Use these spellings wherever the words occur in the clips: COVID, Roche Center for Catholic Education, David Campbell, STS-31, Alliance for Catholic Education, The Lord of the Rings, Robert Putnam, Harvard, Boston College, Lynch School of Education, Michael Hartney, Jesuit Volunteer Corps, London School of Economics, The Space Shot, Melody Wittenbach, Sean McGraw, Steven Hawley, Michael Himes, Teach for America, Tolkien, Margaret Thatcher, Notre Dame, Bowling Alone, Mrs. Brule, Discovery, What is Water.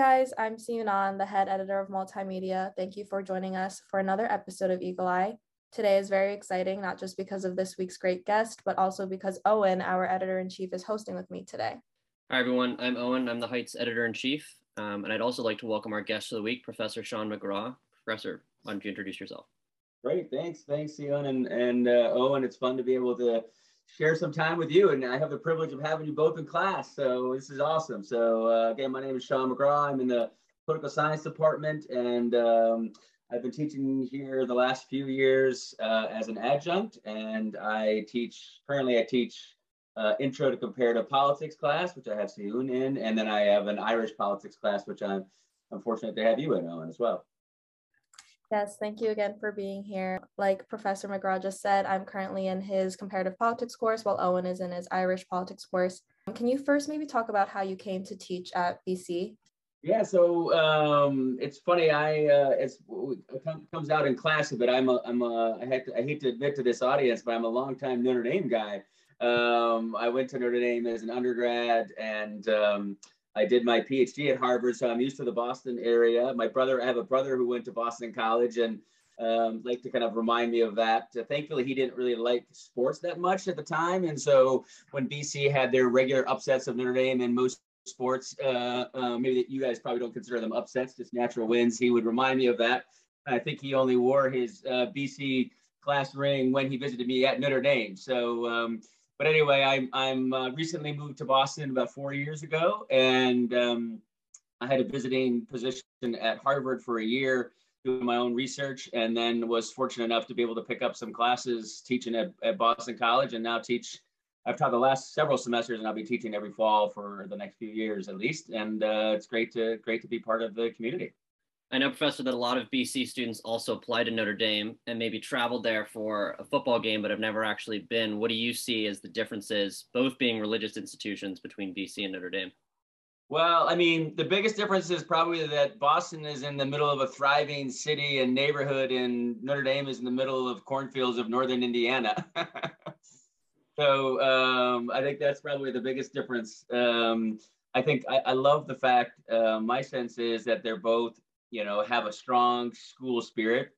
guys, I'm Siyun Ahn, the head editor of multimedia. Thank you for joining us for another episode of Eagle Eye. Today is very exciting, not just because of this week's great guest, but also because Owen, our editor-in-chief, is hosting with me today. Hi, everyone. I'm Owen. I'm the Heights editor-in-chief. And I'd also like to welcome our guest of the week, Professor Sean McGraw. Professor, why don't you introduce yourself? Great. Thanks, Siyun and Owen. It's fun to be able to share some time with you. And I have the privilege of having you both in class. So this is awesome. So again, my name is Sean McGraw. I'm in the political science department. And I've been teaching here the last few years as an adjunct. And I currently teach intro to comparative politics class, which I have Siyun in. And then I have an Irish politics class, which I'm fortunate to have you in, Owen, as well. Yes, thank you again for being here. Like Professor McGraw just said, I'm currently in his comparative politics course while Owen is in his Irish politics course. Can you first maybe talk about how you came to teach at BC? Yeah, so it's funny. It comes out in class a bit. I hate to admit to this audience, but I'm a longtime Notre Dame guy. I went to Notre Dame as an undergrad, and I did my PhD at Harvard, so I'm used to the Boston area. I have a brother who went to Boston College, and like to kind of remind me of that. Thankfully, he didn't really like sports that much at the time, and so when BC had their regular upsets of Notre Dame and most sports, maybe that you guys probably don't consider them upsets, just natural wins, he would remind me of that. I think he only wore his BC class ring when he visited me at Notre Dame. So. But anyway, I'm recently moved to Boston about 4 years ago, and I had a visiting position at Harvard for a year doing my own research, and then was fortunate enough to be able to pick up some classes teaching at Boston College, and now I've taught the last several semesters, and I'll be teaching every fall for the next few years at least, and it's great to be part of the community. I know, Professor, that a lot of BC students also apply to Notre Dame and maybe traveled there for a football game, but have never actually been. What do you see as the differences, both being religious institutions, between BC and Notre Dame? Well, I mean, the biggest difference is probably that Boston is in the middle of a thriving city and neighborhood, and Notre Dame is in the middle of cornfields of northern Indiana. So I think that's probably the biggest difference. I think I love the fact, my sense is that they're both, have a strong school spirit.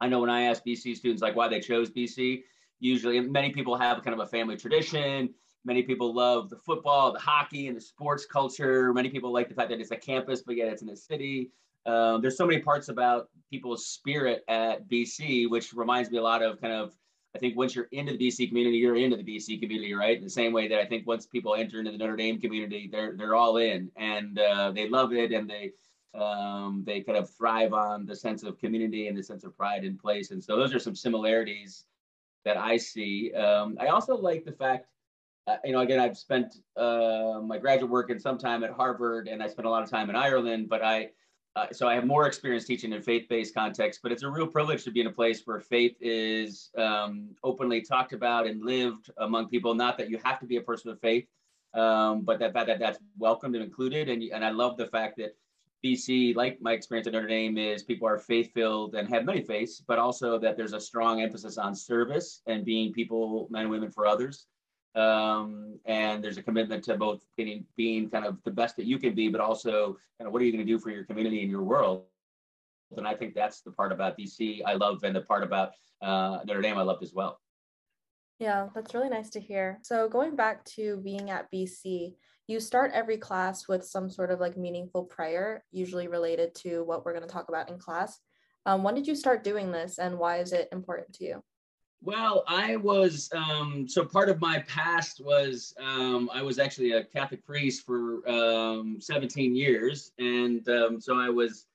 I know when I ask BC students why they chose BC, usually many people have kind of a family tradition. Many people love the football, the hockey, and the sports culture. Many people like the fact that it's a campus, but yet it's in a city. There's so many parts about people's spirit at BC, which reminds me a lot of I think once you're into the BC community, you're into the BC community, right? In the same way that I think once people enter into the Notre Dame community, they're all in, and they love it, and they kind of thrive on the sense of community and the sense of pride in place. And so those are some similarities that I see. I also like the fact, again, I've spent my graduate work and some time at Harvard, and I spent a lot of time in Ireland, but so I have more experience teaching in faith-based contexts, but it's a real privilege to be in a place where faith is openly talked about and lived among people. Not that you have to be a person of faith, but that fact that that's welcomed and included. And I love the fact that BC, like my experience at Notre Dame, is people are faith-filled and have many faiths, but also that there's a strong emphasis on service and being people, men and women, for others. And there's a commitment to both being kind of the best that you can be, but also what are you going to do for your community and your world? And I think that's the part about BC I love, and the part about Notre Dame I loved as well. Yeah, that's really nice to hear. So going back to being at BC, you start every class with some sort of meaningful prayer, usually related to what we're going to talk about in class. When did you start doing this, and why is it important to you? Well, I was, so part of my past was, I was actually a Catholic priest for 17 years. And so I was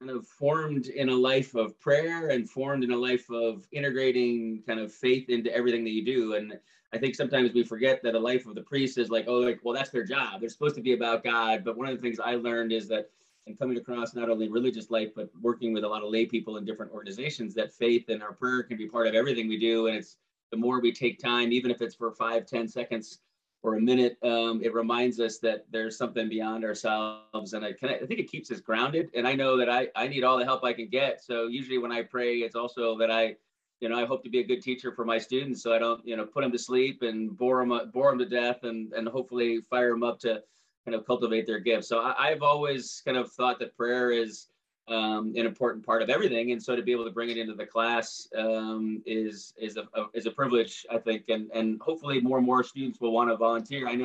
kind of formed in a life of prayer and formed in a life of integrating kind of faith into everything that you do. And I think sometimes we forget that a life of the priest is well, that's their job. They're supposed to be about God. But one of the things I learned is that in coming across not only religious life, but working with a lot of lay people in different organizations, that faith and our prayer can be part of everything we do. And it's the more we take time, even if it's for 5, 10 seconds or a minute, it reminds us that there's something beyond ourselves. And I think it keeps us grounded. And I know that I need all the help I can get. So usually when I pray, it's also that I hope to be a good teacher for my students. So I don't, put them to sleep and bore them to death and hopefully fire them up to kind of cultivate their gifts. So I've always kind of thought that prayer is an important part of everything, and so to be able to bring it into the class is a privilege, I think, and hopefully more and more students will want to volunteer. I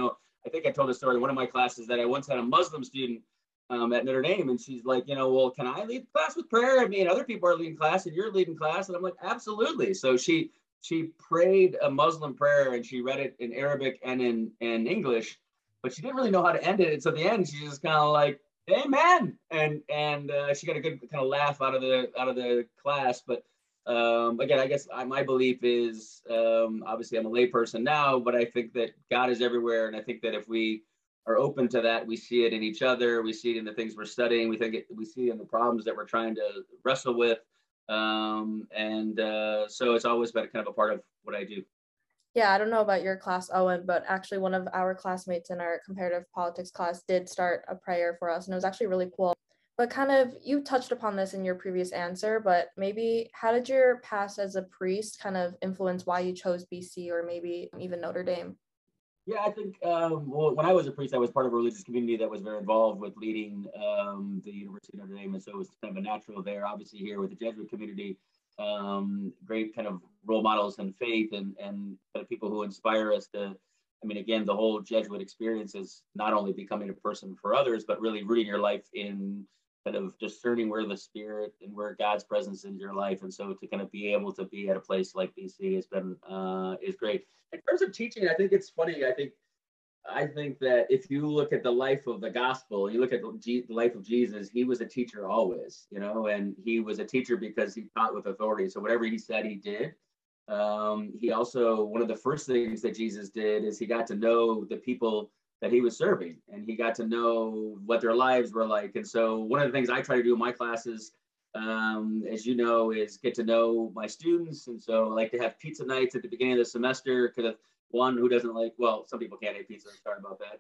think I told a story in one of my classes that I once had a Muslim student at Notre Dame, and she's like, well, can I lead class with prayer? I mean, other people are leading class and you're leading class. And I'm like, absolutely. So she prayed a Muslim prayer, and she read it in Arabic and in English, but she didn't really know how to end it. And so at the end, she's just kind of like, amen. And she got a good kind of laugh out of the class. But again, I guess my belief is, obviously I'm a lay person now, but I think that God is everywhere. And I think that if we are open to that, we see it in each other, we see it in the things we're studying, we see it in the problems that we're trying to wrestle with. So it's always been kind of a part of what I do. Yeah, I don't know about your class, Owen, but actually one of our classmates in our comparative politics class did start a prayer for us, and it was actually really cool. But kind of, you touched upon this in your previous answer, but maybe how did your past as a priest kind of influence why you chose BC or maybe even Notre Dame? Yeah, I think when I was a priest, I was part of a religious community that was very involved with leading the University of Notre Dame, and so it was kind of a natural there. Obviously here with the Jesuit community, great kind of role models in faith and kind of people who inspire us to, I mean, again, the whole Jesuit experience is not only becoming a person for others, but really rooting your life in kind of discerning where the Spirit and where God's presence in your life. And so to kind of be able to be at a place like BC has been, is great. In terms of teaching, I think it's funny. I think that if you look at the life of the gospel, you look at the life of Jesus, he was a teacher always, and he was a teacher because he taught with authority. So whatever he said, he did. He also, one of the first things that Jesus did is he got to know the people that he was serving, and he got to know what their lives were like. And so one of the things I try to do in my classes, as you know, is get to know my students. And so I like to have pizza nights at the beginning of the semester, because one who doesn't like, well, some people can't eat pizza, sorry about that,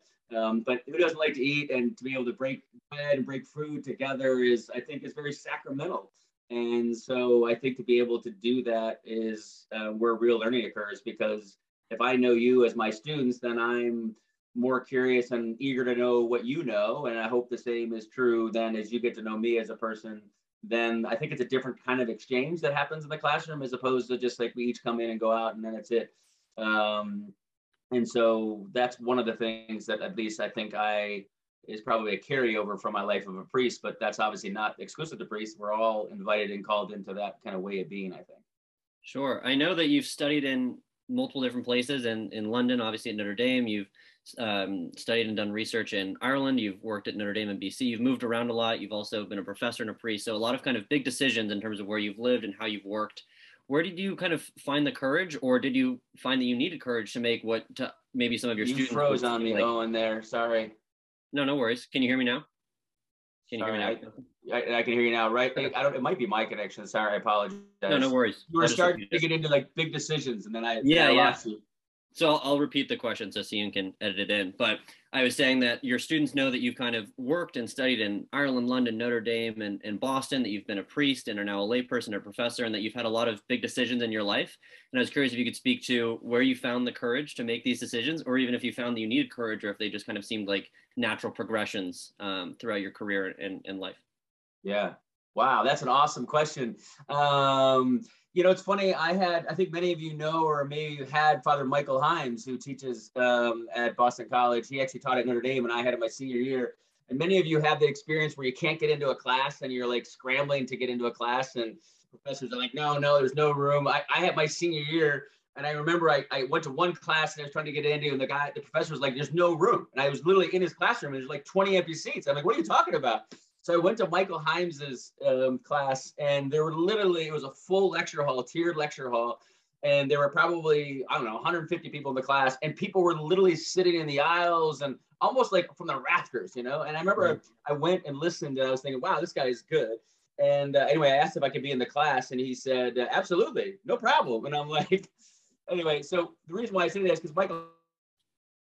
but who doesn't like to eat, and to be able to break bread and break food together is, I think, is very sacramental. And so I think to be able to do that is where real learning occurs, because if I know you as my students, then I'm more curious and eager to know what you know. And I hope the same is true then as you get to know me as a person. Then I think it's a different kind of exchange that happens in the classroom, as opposed to just like we each come in and go out and then it's it. And so that's one of the things that at least I think is probably a carryover from my life of a priest, but that's obviously not exclusive to priests. We're all invited and called into that kind of way of being, I think. Sure. I know that you've studied in multiple different places, and in London, obviously at Notre Dame, you've studied and done research in Ireland, you've worked at Notre Dame and BC, you've moved around a lot, you've also been a professor and a priest. So a lot of kind of big decisions in terms of where you've lived and how you've worked. Where did you kind of find the courage, or did you find that you needed courage to make what to maybe some of your students? You froze on me, Owen, there, sorry. No, no worries. Can you hear me now? Can you hear me now? I can hear you now, right? I don't, it might be my connection. Sorry, I apologize. No, no worries. You were starting to get into like big decisions, and then I lost you. So I'll repeat the question so Siyun can edit it in. But I was saying that your students know that you've kind of worked and studied in Ireland, London, Notre Dame, and Boston, that you've been a priest and are now a layperson or professor, and that you've had a lot of big decisions in your life. And I was curious if you could speak to where you found the courage to make these decisions, or even if you found that you needed courage, or if they just kind of seemed like natural progressions throughout your career and life. Yeah. Wow, that's an awesome question. It's funny, I think many of you know, or maybe you had, Father Michael Himes, who teaches at Boston College. He actually taught at Notre Dame, and I had in my senior year. And many of you have the experience where you can't get into a class, and you're like scrambling to get into a class, and professors are like, no, there's no room. I had my senior year, and I remember I went to one class and I was trying to get into, and the professor was like, there's no room. And I was literally in his classroom, and there's like 20 empty seats. I'm like, what are you talking about? So I went to Michael Himes's class, and there were literally, it was a full lecture hall, tiered lecture hall. And there were probably, 150 people in the class, and people were literally sitting in the aisles and almost like from the rafters, And I remember I went and listened, and I was thinking, wow, this guy is good. And anyway, I asked if I could be in the class, and he said, absolutely, no problem. And I'm like, anyway, so the reason why I say that is because Michael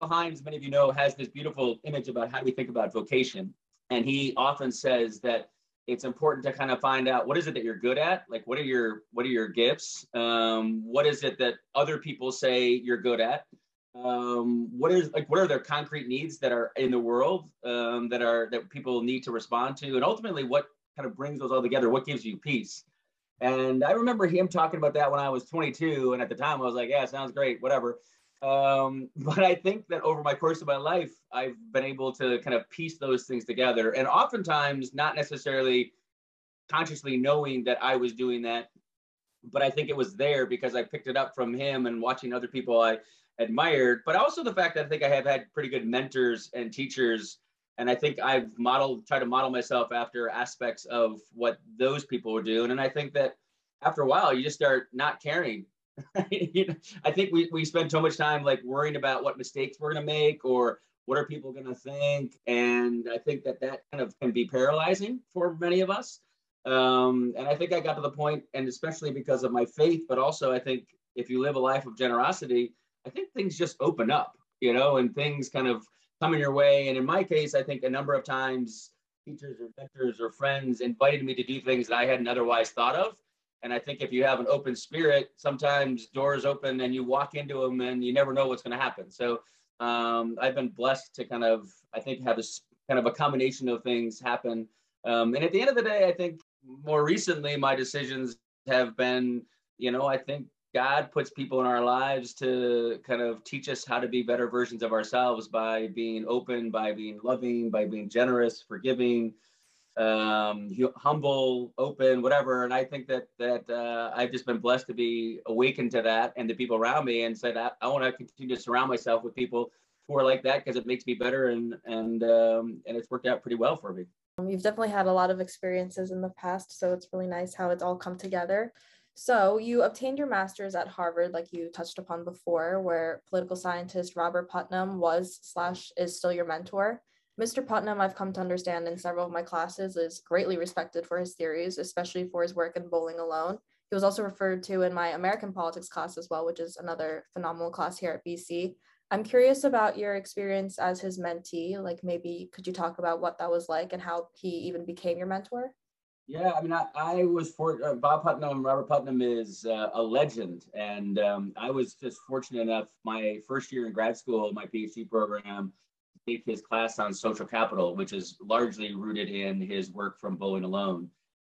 Himes, many of you know, has this beautiful image about how do we think about vocation. And he often says that it's important to kind of find out what is it that you're good at? Like, what are your gifts? What is it that other people say you're good at? What are their concrete needs that are in the world that people need to respond to, and ultimately what kind of brings those all together, what gives you peace? And I remember him talking about that when I was 22, and at the time I was like, yeah, sounds great, whatever. But I think that over my course of my life, I've been able to kind of piece those things together, and oftentimes not necessarily consciously knowing that I was doing that, but I think it was there because I picked it up from him and watching other people I admired, but also the fact that I think I have had pretty good mentors and teachers. And I think I've tried to model myself after aspects of what those people were doing. And I think that after a while, you just start not caring. You know, I think we spend so much time like worrying about what mistakes we're going to make or what are people going to think. And I think that that kind of can be paralyzing for many of us. And I think I got to the point, and especially because of my faith, but also I think if you live a life of generosity, I think things just open up, you know, and things kind of coming your way. And in my case, I think a number of times teachers or mentors or friends invited me to do things that I hadn't otherwise thought of. And I think if you have an open spirit, sometimes doors open and you walk into them and you never know what's going to happen. So I've been blessed to kind of, I think, have this kind of a combination of things happen. And at the end of the day, I think more recently, my decisions have been, you know, I think God puts people in our lives to kind of teach us how to be better versions of ourselves by being open, by being loving, by being generous, forgiving, humble, open, whatever. And I think that I've just been blessed to be awakened to that and the people around me, and said, I want to continue to surround myself with people who are like that because it makes me better. And it's worked out pretty well for me. You've definitely had a lot of experiences in the past, so it's really nice how it's all come together. So you obtained your master's at Harvard, like you touched upon before, where political scientist Robert Putnam was/is still your mentor. Mr. Putnam, I've come to understand in several of my classes, is greatly respected for his theories, especially for his work in Bowling Alone. He was also referred to in my American politics class as well, which is another phenomenal class here at BC. I'm curious about your experience as his mentee. Like, maybe could you talk about what that was like and how he even became your mentor? Yeah, I mean, I was Bob Putnam, Robert Putnam is a legend. And I was just fortunate enough, my first year in grad school, my PhD program, to take his class on social capital, which is largely rooted in his work from Bowling Alone.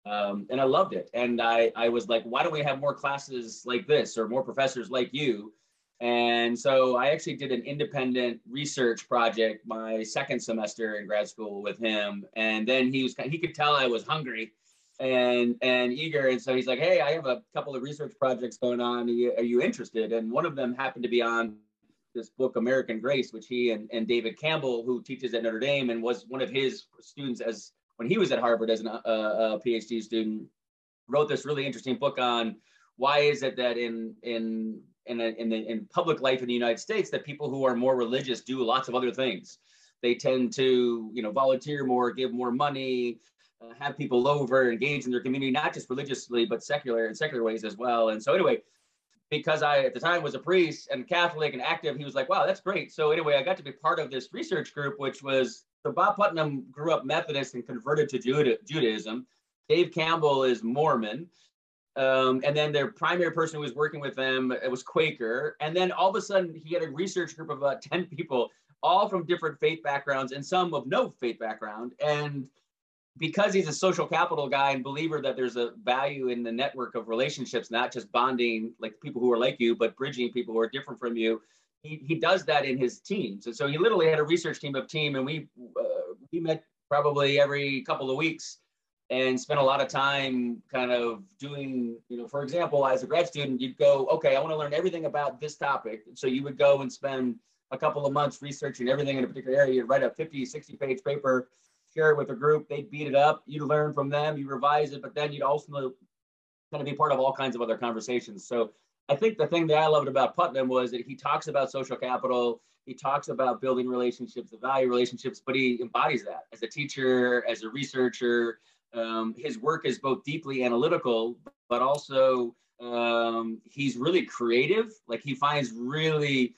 And I loved it. And I was like, why don't we have more classes like this or more professors like you? And so I actually did an independent research project my second semester in grad school with him. And then he could tell I was hungry and eager. And so he's like, hey, I have a couple of research projects going on. Are you interested? And one of them happened to be on this book, American Grace, which he and David Campbell, who teaches at Notre Dame and was one of his students when he was at Harvard as a PhD student, wrote this really interesting book on why is it that in public life in the United States that people who are more religious do lots of other things. They tend to, you know, volunteer more, give more money, have people over, engage in their community, not just religiously, but in secular ways as well. And so anyway, because I at the time was a priest and Catholic and active, he was like, wow, that's great. So anyway, I got to be part of this research group, which was, so Bob Putnam grew up Methodist and converted to Judaism. Dave Campbell is Mormon. And then their primary person who was working with them, it was Quaker. And then all of a sudden he had a research group of about 10 people, all from different faith backgrounds and some of no faith background. And because he's a social capital guy and believer that there's a value in the network of relationships, not just bonding like people who are like you, but bridging people who are different from you, he does that in his teams. And so he literally had a research team, and we met probably every couple of weeks and spent a lot of time kind of doing, you know, for example, as a grad student, you'd go, okay, I want to learn everything about this topic. So you would go and spend a couple of months researching everything in a particular area. You'd write a 50, 60-page paper, share it with a group. They'd beat it up. You'd learn from them. You revise it, but then you'd also kind of be part of all kinds of other conversations. So I think the thing that I loved about Putnam was that he talks about social capital. He talks about building relationships, the value relationships, but he embodies that as a teacher, as a researcher. His work is both deeply analytical, but also he's really creative. Like, he finds really,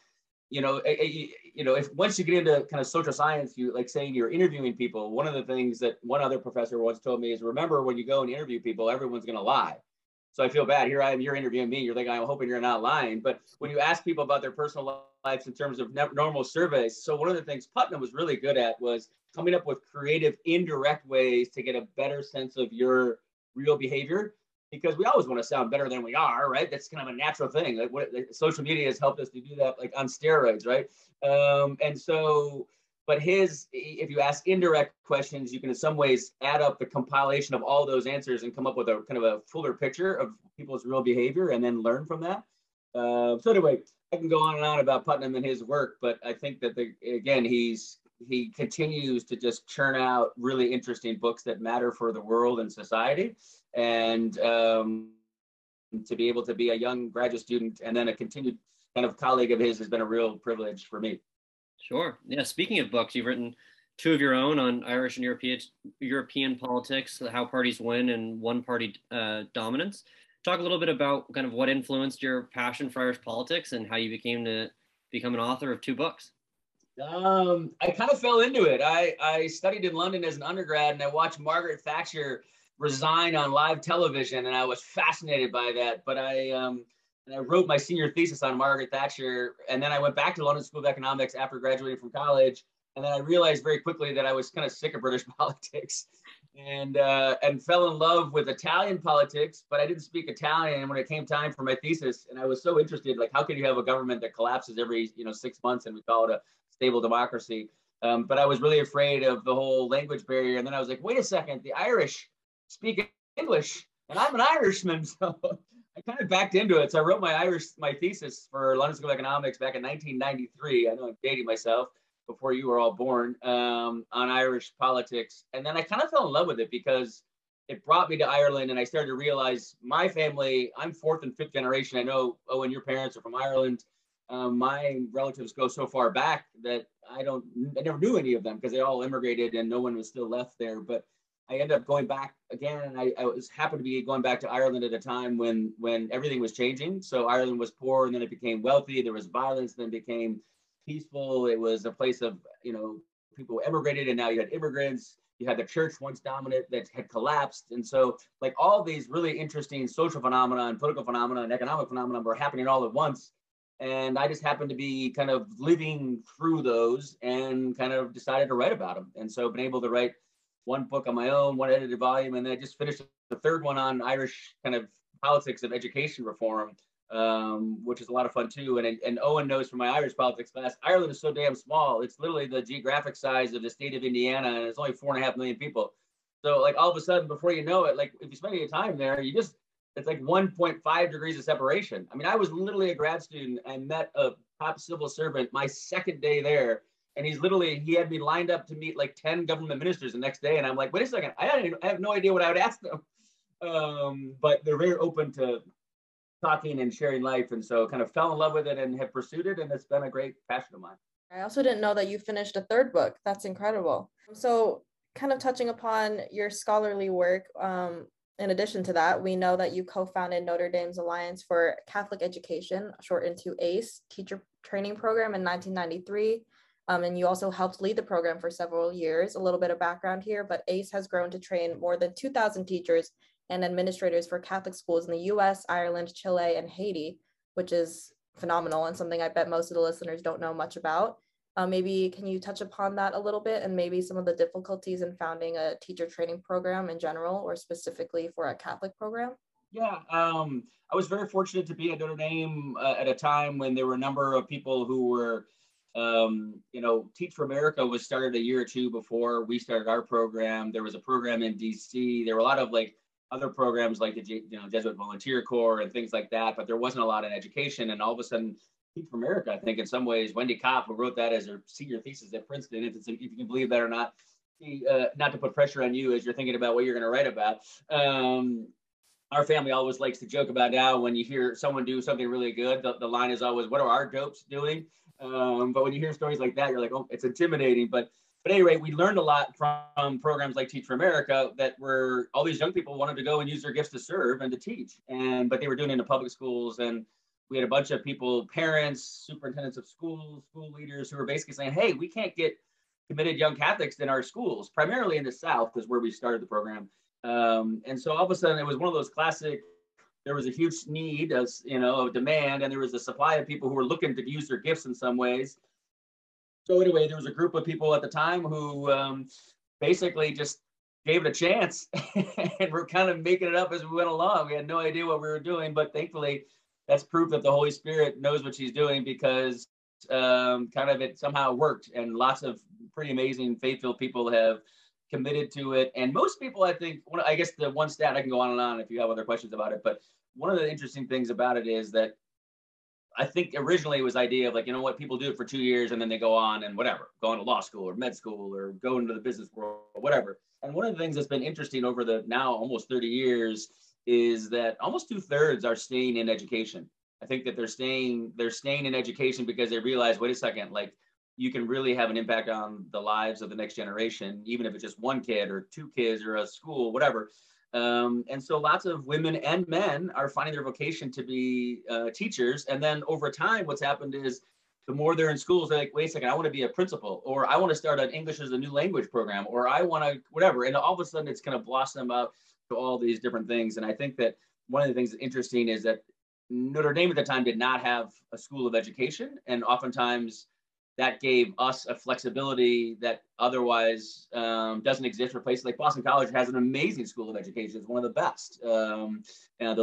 if once you get into kind of social science, you like saying you're interviewing people. One of the things that one other professor once told me is, remember when you go and interview people, everyone's going to lie. So I feel bad. Here I am, you're interviewing me. You're like, I'm hoping you're not lying. But when you ask people about their personal lives in terms of normal surveys, so one of the things Putnam was really good at was coming up with creative, indirect ways to get a better sense of your real behavior, because we always want to sound better than we are, right? That's kind of a natural thing. Like, social media has helped us to do that, like on steroids, right? And so, but his, if you ask indirect questions, you can in some ways add up the compilation of all those answers and come up with a kind of a fuller picture of people's real behavior and then learn from that. So anyway, I can go on and on about Putnam and his work, but I think that, again, he continues to just churn out really interesting books that matter for the world and society. And to be able to be a young graduate student and then a continued kind of colleague of his has been a real privilege for me. Sure. Yeah. Speaking of books, you've written two of your own on Irish and European politics, how parties win and one-party dominance. Talk a little bit about kind of what influenced your passion for Irish politics and how you become an author of two books. I kind of fell into it. I studied in London as an undergrad, and I watched Margaret Thatcher resign on live television, and I was fascinated by that. But I wrote my senior thesis on Margaret Thatcher, and then I went back to London School of Economics after graduating from college, and then I realized very quickly that I was kind of sick of British politics, and fell in love with Italian politics. But I didn't speak Italian when it came time for my thesis, and I was so interested, like, how could you have a government that collapses every 6 months and we call it a stable democracy? But I was really afraid of the whole language barrier, and then I was like, wait a second, the Irish speak English, and I'm an Irishman, so I kind of backed into it. So I wrote my thesis for London School of Economics back in 1993. I know I'm dating myself, before you were all born, on Irish politics. And then I kind of fell in love with it because it brought me to Ireland, and I started to realize my family, I'm fourth and fifth generation. I know, Owen, your parents are from Ireland. My relatives go so far back that I never knew any of them because they all immigrated and no one was still left there. But I ended up going back again, and I happened to be going back to Ireland at a time when everything was changing. So Ireland was poor, and then it became wealthy. There was violence, then became peaceful. It was a place of, people emigrated, and now you had immigrants. You had the church, once dominant, that had collapsed. And so, like, all these really interesting social phenomena and political phenomena and economic phenomena were happening all at once. And I just happened to be kind of living through those and kind of decided to write about them. And so I've been able to write one book on my own, one edited volume, and then I just finished the third one on Irish kind of politics of education reform, which is a lot of fun too. And Owen knows from my Irish politics class, Ireland is so damn small. It's literally the geographic size of the state of Indiana, and it's only 4.5 million people. So, like, all of a sudden, before you know it, like, if you spend any time there, it's like 1.5 degrees of separation. I mean, I was literally a grad student. I met a top civil servant my second day there, and he had me lined up to meet like 10 government ministers the next day. And I'm like, wait a second, I have no idea what I would ask them. But they're very open to talking and sharing life. And so kind of fell in love with it and have pursued it. And it's been a great passion of mine. I also didn't know that you finished a third book. That's incredible. So kind of touching upon your scholarly work, in addition to that, we know that you co-founded Notre Dame's Alliance for Catholic Education, shortened to ACE, teacher training program in 1993. And you also helped lead the program for several years. A little bit of background here, but ACE has grown to train more than 2,000 teachers and administrators for Catholic schools in the US, Ireland, Chile, and Haiti, which is phenomenal and something I bet most of the listeners don't know much about. Maybe can you touch upon that a little bit, and maybe some of the difficulties in founding a teacher training program in general, or specifically for a Catholic program? Yeah, I was very fortunate to be at Notre Dame at a time when there were a number of people who were Teach for America was started a year or two before we started our program. There was a program in DC. There were a lot of like other programs like the Jesuit Volunteer Corps and things like that, but there wasn't a lot in education. And all of a sudden, Teach for America, I think in some ways, Wendy Kopp, who wrote that as her senior thesis at Princeton, if you can believe that or not, not to put pressure on you as you're thinking about what you're going to write about. Our family always likes to joke about now when you hear someone do something really good, the line is always, what are our dopes doing? But when you hear stories like that, you're like, oh, it's intimidating. But anyway, we learned a lot from programs like Teach for America that were all these young people wanted to go and use their gifts to serve and to teach. But they were doing it in the public schools. And we had a bunch of people, parents, superintendents of schools, school leaders who were basically saying, hey, we can't get committed young Catholics in our schools, primarily in the South is where we started the program. And so all of a sudden it was one of those classic there was a huge need, as you know, of demand, and there was a supply of people who were looking to use their gifts in some ways. So anyway, there was a group of people at the time who basically just gave it a chance and we're kind of making it up as we went along. We had no idea what we were doing, but thankfully that's proof that the Holy Spirit knows what she's doing, because kind of it somehow worked, and lots of pretty amazing faithful people have committed to it. And most people, I think, I guess the one stat, I can go on and on if you have other questions about it, but one of the interesting things about it is that I think originally it was the idea of like, you know what, people do it for 2 years and then they go on and whatever, go on to law school or med school or go into the business world or whatever. And one of the things that's been interesting over the now almost 30 years is that almost 2/3 are staying in education. I think that they're staying in education because they realize, wait a second, like you can really have an impact on the lives of the next generation, even if it's just one kid or two kids or a school, whatever. And so lots of women and men are finding their vocation to be teachers. And then over time, what's happened is the more they're in schools, they're like, wait a second, I want to be a principal, or I want to start an English as a new language program, or I want to whatever. And all of a sudden it's going to blossom out to all these different things. And I think that one of the things that's interesting is that Notre Dame at the time did not have a school of education. And oftentimes that gave us a flexibility that otherwise doesn't exist for places like Boston College has an amazing school of education. It's one of the best. The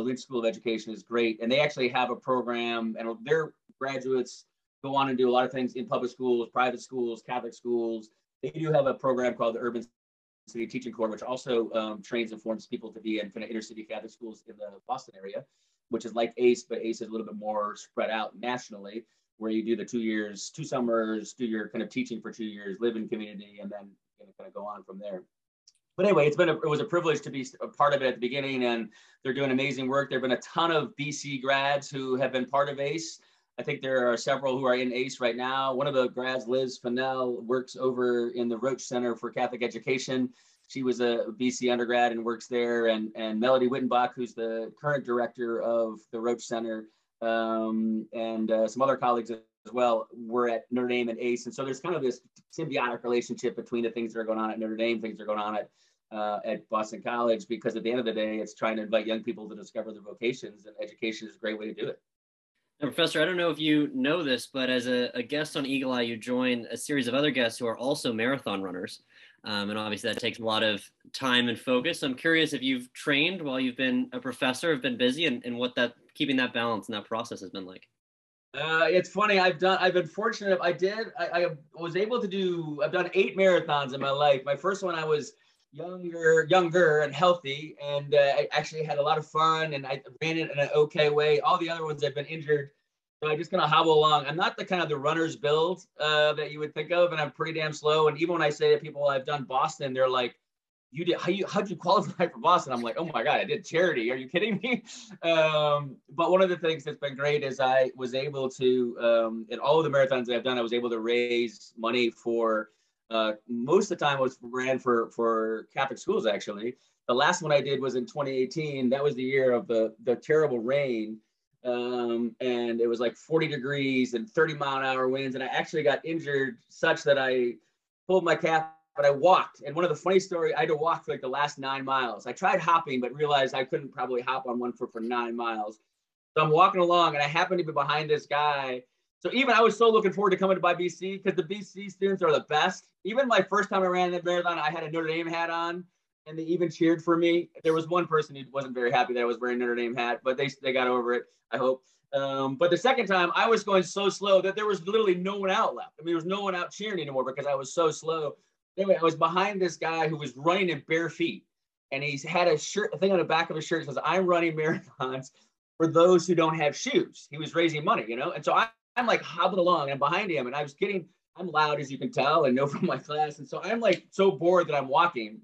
Lynch School of Education is great. And they actually have a program, and their graduates go on and do a lot of things in public schools, private schools, Catholic schools. They do have a program called the Urban City Teaching Corps, which also trains and forms people to be in kind of inner city Catholic schools in the Boston area, which is like ACE, but ACE is a little bit more spread out nationally, where you do the 2 years, two summers, do your kind of teaching for 2 years, live in community, and then kind of go on from there. But anyway, it was a privilege to be a part of it at the beginning, and they're doing amazing work. There have been a ton of BC grads who have been part of ACE. I think there are several who are in ACE right now. One of the grads, Liz Fennell, works over in the Roche Center for Catholic Education. She was a BC undergrad and works there. And Melody Wittenbach, who's the current director of the Roche Center, and some other colleagues as well, were at Notre Dame and ACE. And so there's kind of this symbiotic relationship between the things that are going on at Notre Dame, things that are going on at Boston College, because at the end of the day, it's trying to invite young people to discover their vocations, and education is a great way to do it. Now, Professor, I don't know if you know this, but as a guest on Eagle Eye, you join a series of other guests who are also marathon runners. And obviously that takes a lot of time and focus. So I'm curious if you've trained while you've been a professor, have been busy, and what that keeping that balance and that process has been like. It's funny. I've been fortunate. I was able to do, I've done 8 marathons in my life. My first one, I was younger and healthy, and I actually had a lot of fun, and I ran it in an okay way. All the other ones I've been injured, so I'm just gonna hobble along. I'm not the kind of the runner's build that you would think of, and I'm pretty damn slow. And even when I say to people I've done Boston, they're like, how'd you qualify for Boston? I'm like, oh my God, I did charity. Are you kidding me? But one of the things that's been great is I was able to, in all of the marathons that I've done, I was able to raise money for, most of the time was ran for Catholic schools, actually. The last one I did was in 2018. That was the year of the terrible rain. And it was like 40 degrees and 30-mile-an-hour winds. And I actually got injured such that I pulled my calf, but I walked. And one of the funny stories, I had to walk for like the last 9 miles. I tried hopping, but realized I couldn't probably hop on one foot for 9 miles. So I'm walking along, and I happened to be behind this guy. So even I was so looking forward to coming to my BC, because the BC students are the best. Even my first time I ran the marathon, I had a Notre Dame hat on, and they even cheered for me. There was one person who wasn't very happy that I was wearing a Notre Dame hat, but they got over it, I hope. But the second time, I was going so slow that there was literally no one out left. I mean, there was no one out cheering anymore because I was so slow. Anyway, I was behind this guy who was running in bare feet, and he's had a thing on the back of his shirt that says, "I'm running marathons for those who don't have shoes." He was raising money, you know? And so I'm like hobbling along, and I'm behind him, and I'm loud, as you can tell and know from my class. And so I'm like so bored that I'm walking,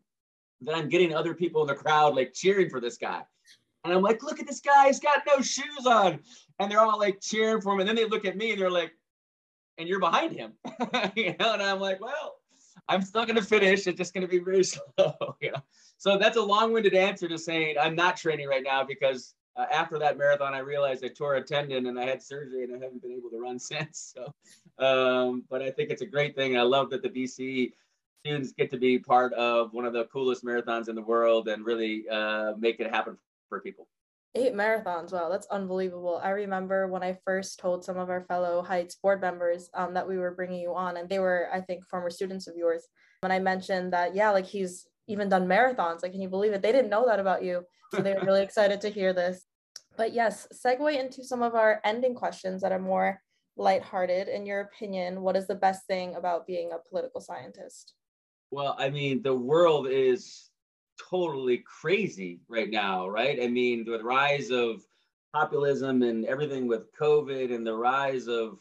that I'm getting other people in the crowd like cheering for this guy. And I'm like, look at this guy, he's got no shoes on. And they're all like cheering for him. And then they look at me and they're like, and you're behind him. You know? And I'm like, well, I'm still going to finish. It's just going to be very slow, you know. So that's a long-winded answer to saying I'm not training right now, because after that marathon, I realized I tore a tendon and I had surgery, and I haven't been able to run since. So, but I think it's a great thing. I love that the BC students get to be part of one of the coolest marathons in the world and really make it happen for people. 8 marathons. Wow, that's unbelievable. I remember when I first told some of our fellow Heights board members that we were bringing you on, and they were, I think, former students of yours. When I mentioned that, yeah, like he's even done marathons. Like, can you believe it? They didn't know that about you. So they were really excited to hear this. But yes, segue into some of our ending questions that are more lighthearted. In your opinion, what is the best thing about being a political scientist? Well, I mean, the world is totally crazy right now, right? I mean, the rise of populism and everything with COVID, and the rise of,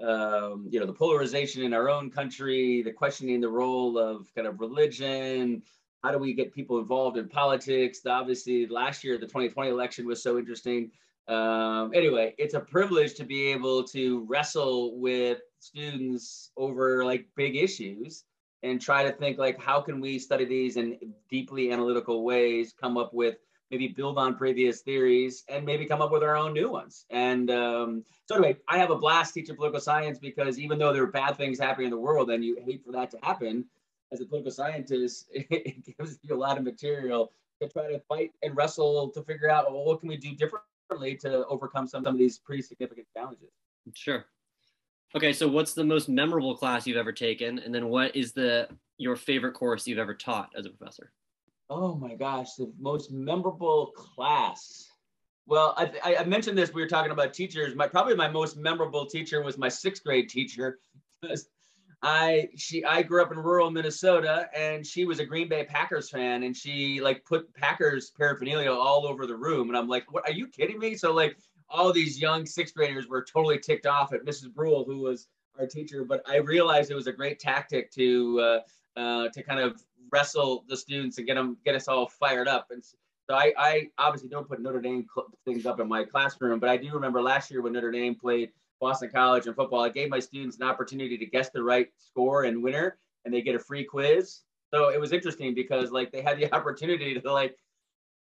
you know, the polarization in our own country, the questioning the role of kind of religion, how do we get people involved in politics? Obviously, last year, the 2020 election was so interesting. Anyway, it's a privilege to be able to wrestle with students over like big issues and try to think like, how can we study these in deeply analytical ways, come up with, maybe build on previous theories, and maybe come up with our own new ones. And so anyway, I have a blast teaching political science, because even though there are bad things happening in the world and you hate for that to happen, as a political scientist, it gives you a lot of material to try to fight and wrestle to figure out, well, what can we do differently to overcome some of these pretty significant challenges. Sure. Okay, so what's the most memorable class you've ever taken? And then what is your favorite course you've ever taught as a professor? Oh my gosh, the most memorable class. Well, I mentioned this, we were talking about teachers. Probably my most memorable teacher was my 6th grade teacher. I grew up in rural Minnesota, and she was a Green Bay Packers fan, and she like put Packers paraphernalia all over the room. And I'm like, what, are you kidding me? So like, all these young 6th graders were totally ticked off at Mrs. Brule, who was our teacher, but I realized it was a great tactic to kind of wrestle the students and get us all fired up. And so I obviously don't put Notre Dame things up in my classroom, but I do remember last year when Notre Dame played Boston College in football, I gave my students an opportunity to guess the right score and winner, and they get a free quiz. So it was interesting because like they had the opportunity to like,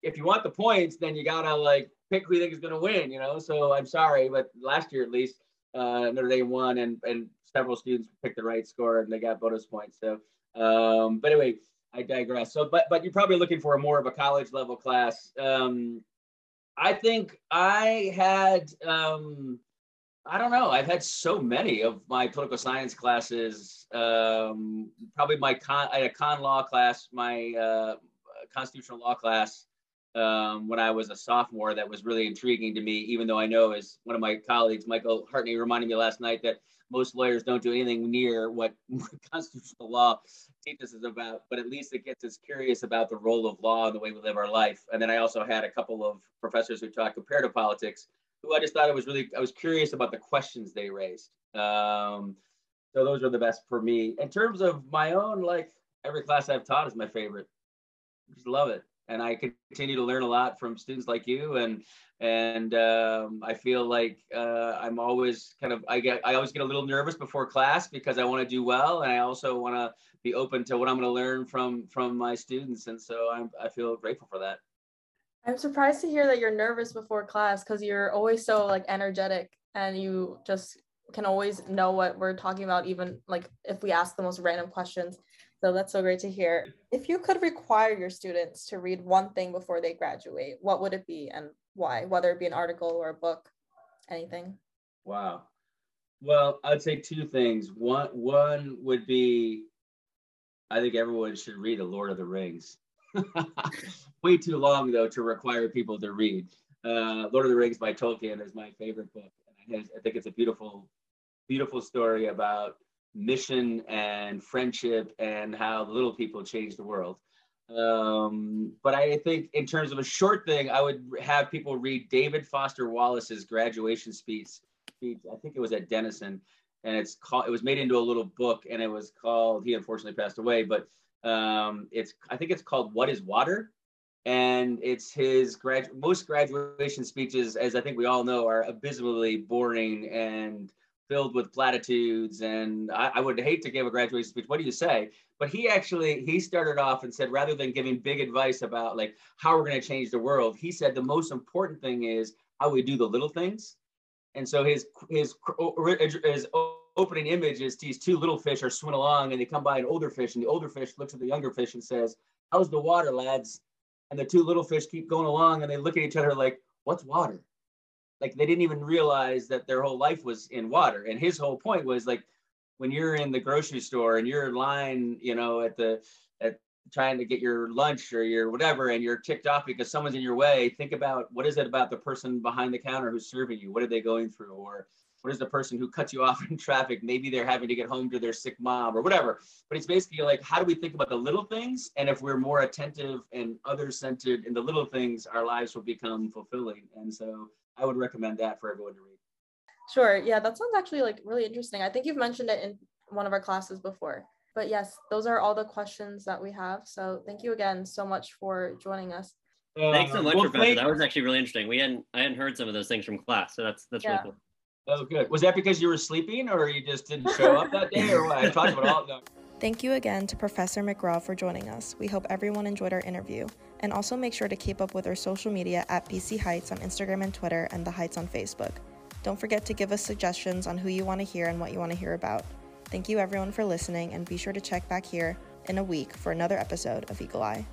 if you want the points, then you gotta like pick who you think is gonna win, you know? So I'm sorry, but last year at least, Notre Dame won, and several students picked the right score and they got bonus points. So, but anyway, I digress. So, but you're probably looking for more of a college level class. I think I had, I don't know, I've had so many of my political science classes. Probably I had a con law class, my constitutional law class, when I was a sophomore, that was really intriguing to me, even though I know, as one of my colleagues, Michael Hartney, reminded me last night that most lawyers don't do anything near what constitutional law teaches us about, but at least it gets us curious about the role of law and the way we live our life. And then I also had a couple of professors who taught comparative politics, who I just thought I was curious about the questions they raised. So those are the best for me. In terms of my own, like every class I've taught is my favorite. I just love it. And I continue to learn a lot from students like you, and I feel like I'm always kind of I always get a little nervous before class because I want to do well, and I also want to be open to what I'm going to learn from my students, and so I feel grateful for that. I'm surprised to hear that you're nervous before class, because you're always so like energetic, and you just can always know what we're talking about, even like if we ask the most random questions. So that's so great to hear. If you could require your students to read one thing before they graduate, what would it be and why? Whether it be an article or a book, anything. Wow. Well, I'd say two things. One would be, I think everyone should read The Lord of the Rings. Way too long, though, to require people to read. Lord of the Rings by Tolkien is my favorite book. And I think it's a beautiful, beautiful story about mission and friendship and how the little people change the world. But I think in terms of a short thing, I would have people read David Foster Wallace's graduation speech. I think it was at Denison, and it was made into a little book, and it was called, he unfortunately passed away, but I think it's called What is Water? And it's his most graduation speeches, as I think we all know, are abysmally boring and filled with platitudes, and I would hate to give a graduation speech, what do you say? But he started off and said, rather than giving big advice about like how we're going to change the world, he said the most important thing is how we do the little things. And so his opening image is these two little fish are swimming along, and they come by an older fish, and the older fish looks at the younger fish and says, how's the water, lads? And the two little fish keep going along, and they look at each other like, what's water? Like, they didn't even realize that their whole life was in water. And his whole point was, like, when you're in the grocery store and you're in line, you know, at trying to get your lunch or your whatever, and you're ticked off because someone's in your way, think about, what is it about the person behind the counter who's serving you? What are they going through? Or what is the person who cuts you off in traffic? Maybe they're having to get home to their sick mom or whatever. But it's basically like, how do we think about the little things? And if we're more attentive and other-centered in the little things, our lives will become fulfilling. And so I would recommend that for everyone to read. Sure. Yeah, that sounds actually like really interesting. I think you've mentioned it in one of our classes before. But yes, those are all the questions that we have. So thank you again so much for joining us. Thanks so much, Professor. That was actually really interesting. I hadn't heard some of those things from class. So that's really cool. Oh, good. Was that because you were sleeping or you just didn't show up that day or what? I talked about all of them. Thank you again to Professor McGraw for joining us. We hope everyone enjoyed our interview. And also make sure to keep up with our social media at BC Heights on Instagram and Twitter and The Heights on Facebook. Don't forget to give us suggestions on who you want to hear and what you want to hear about. Thank you everyone for listening, and be sure to check back here in a week for another episode of Eagle Eye.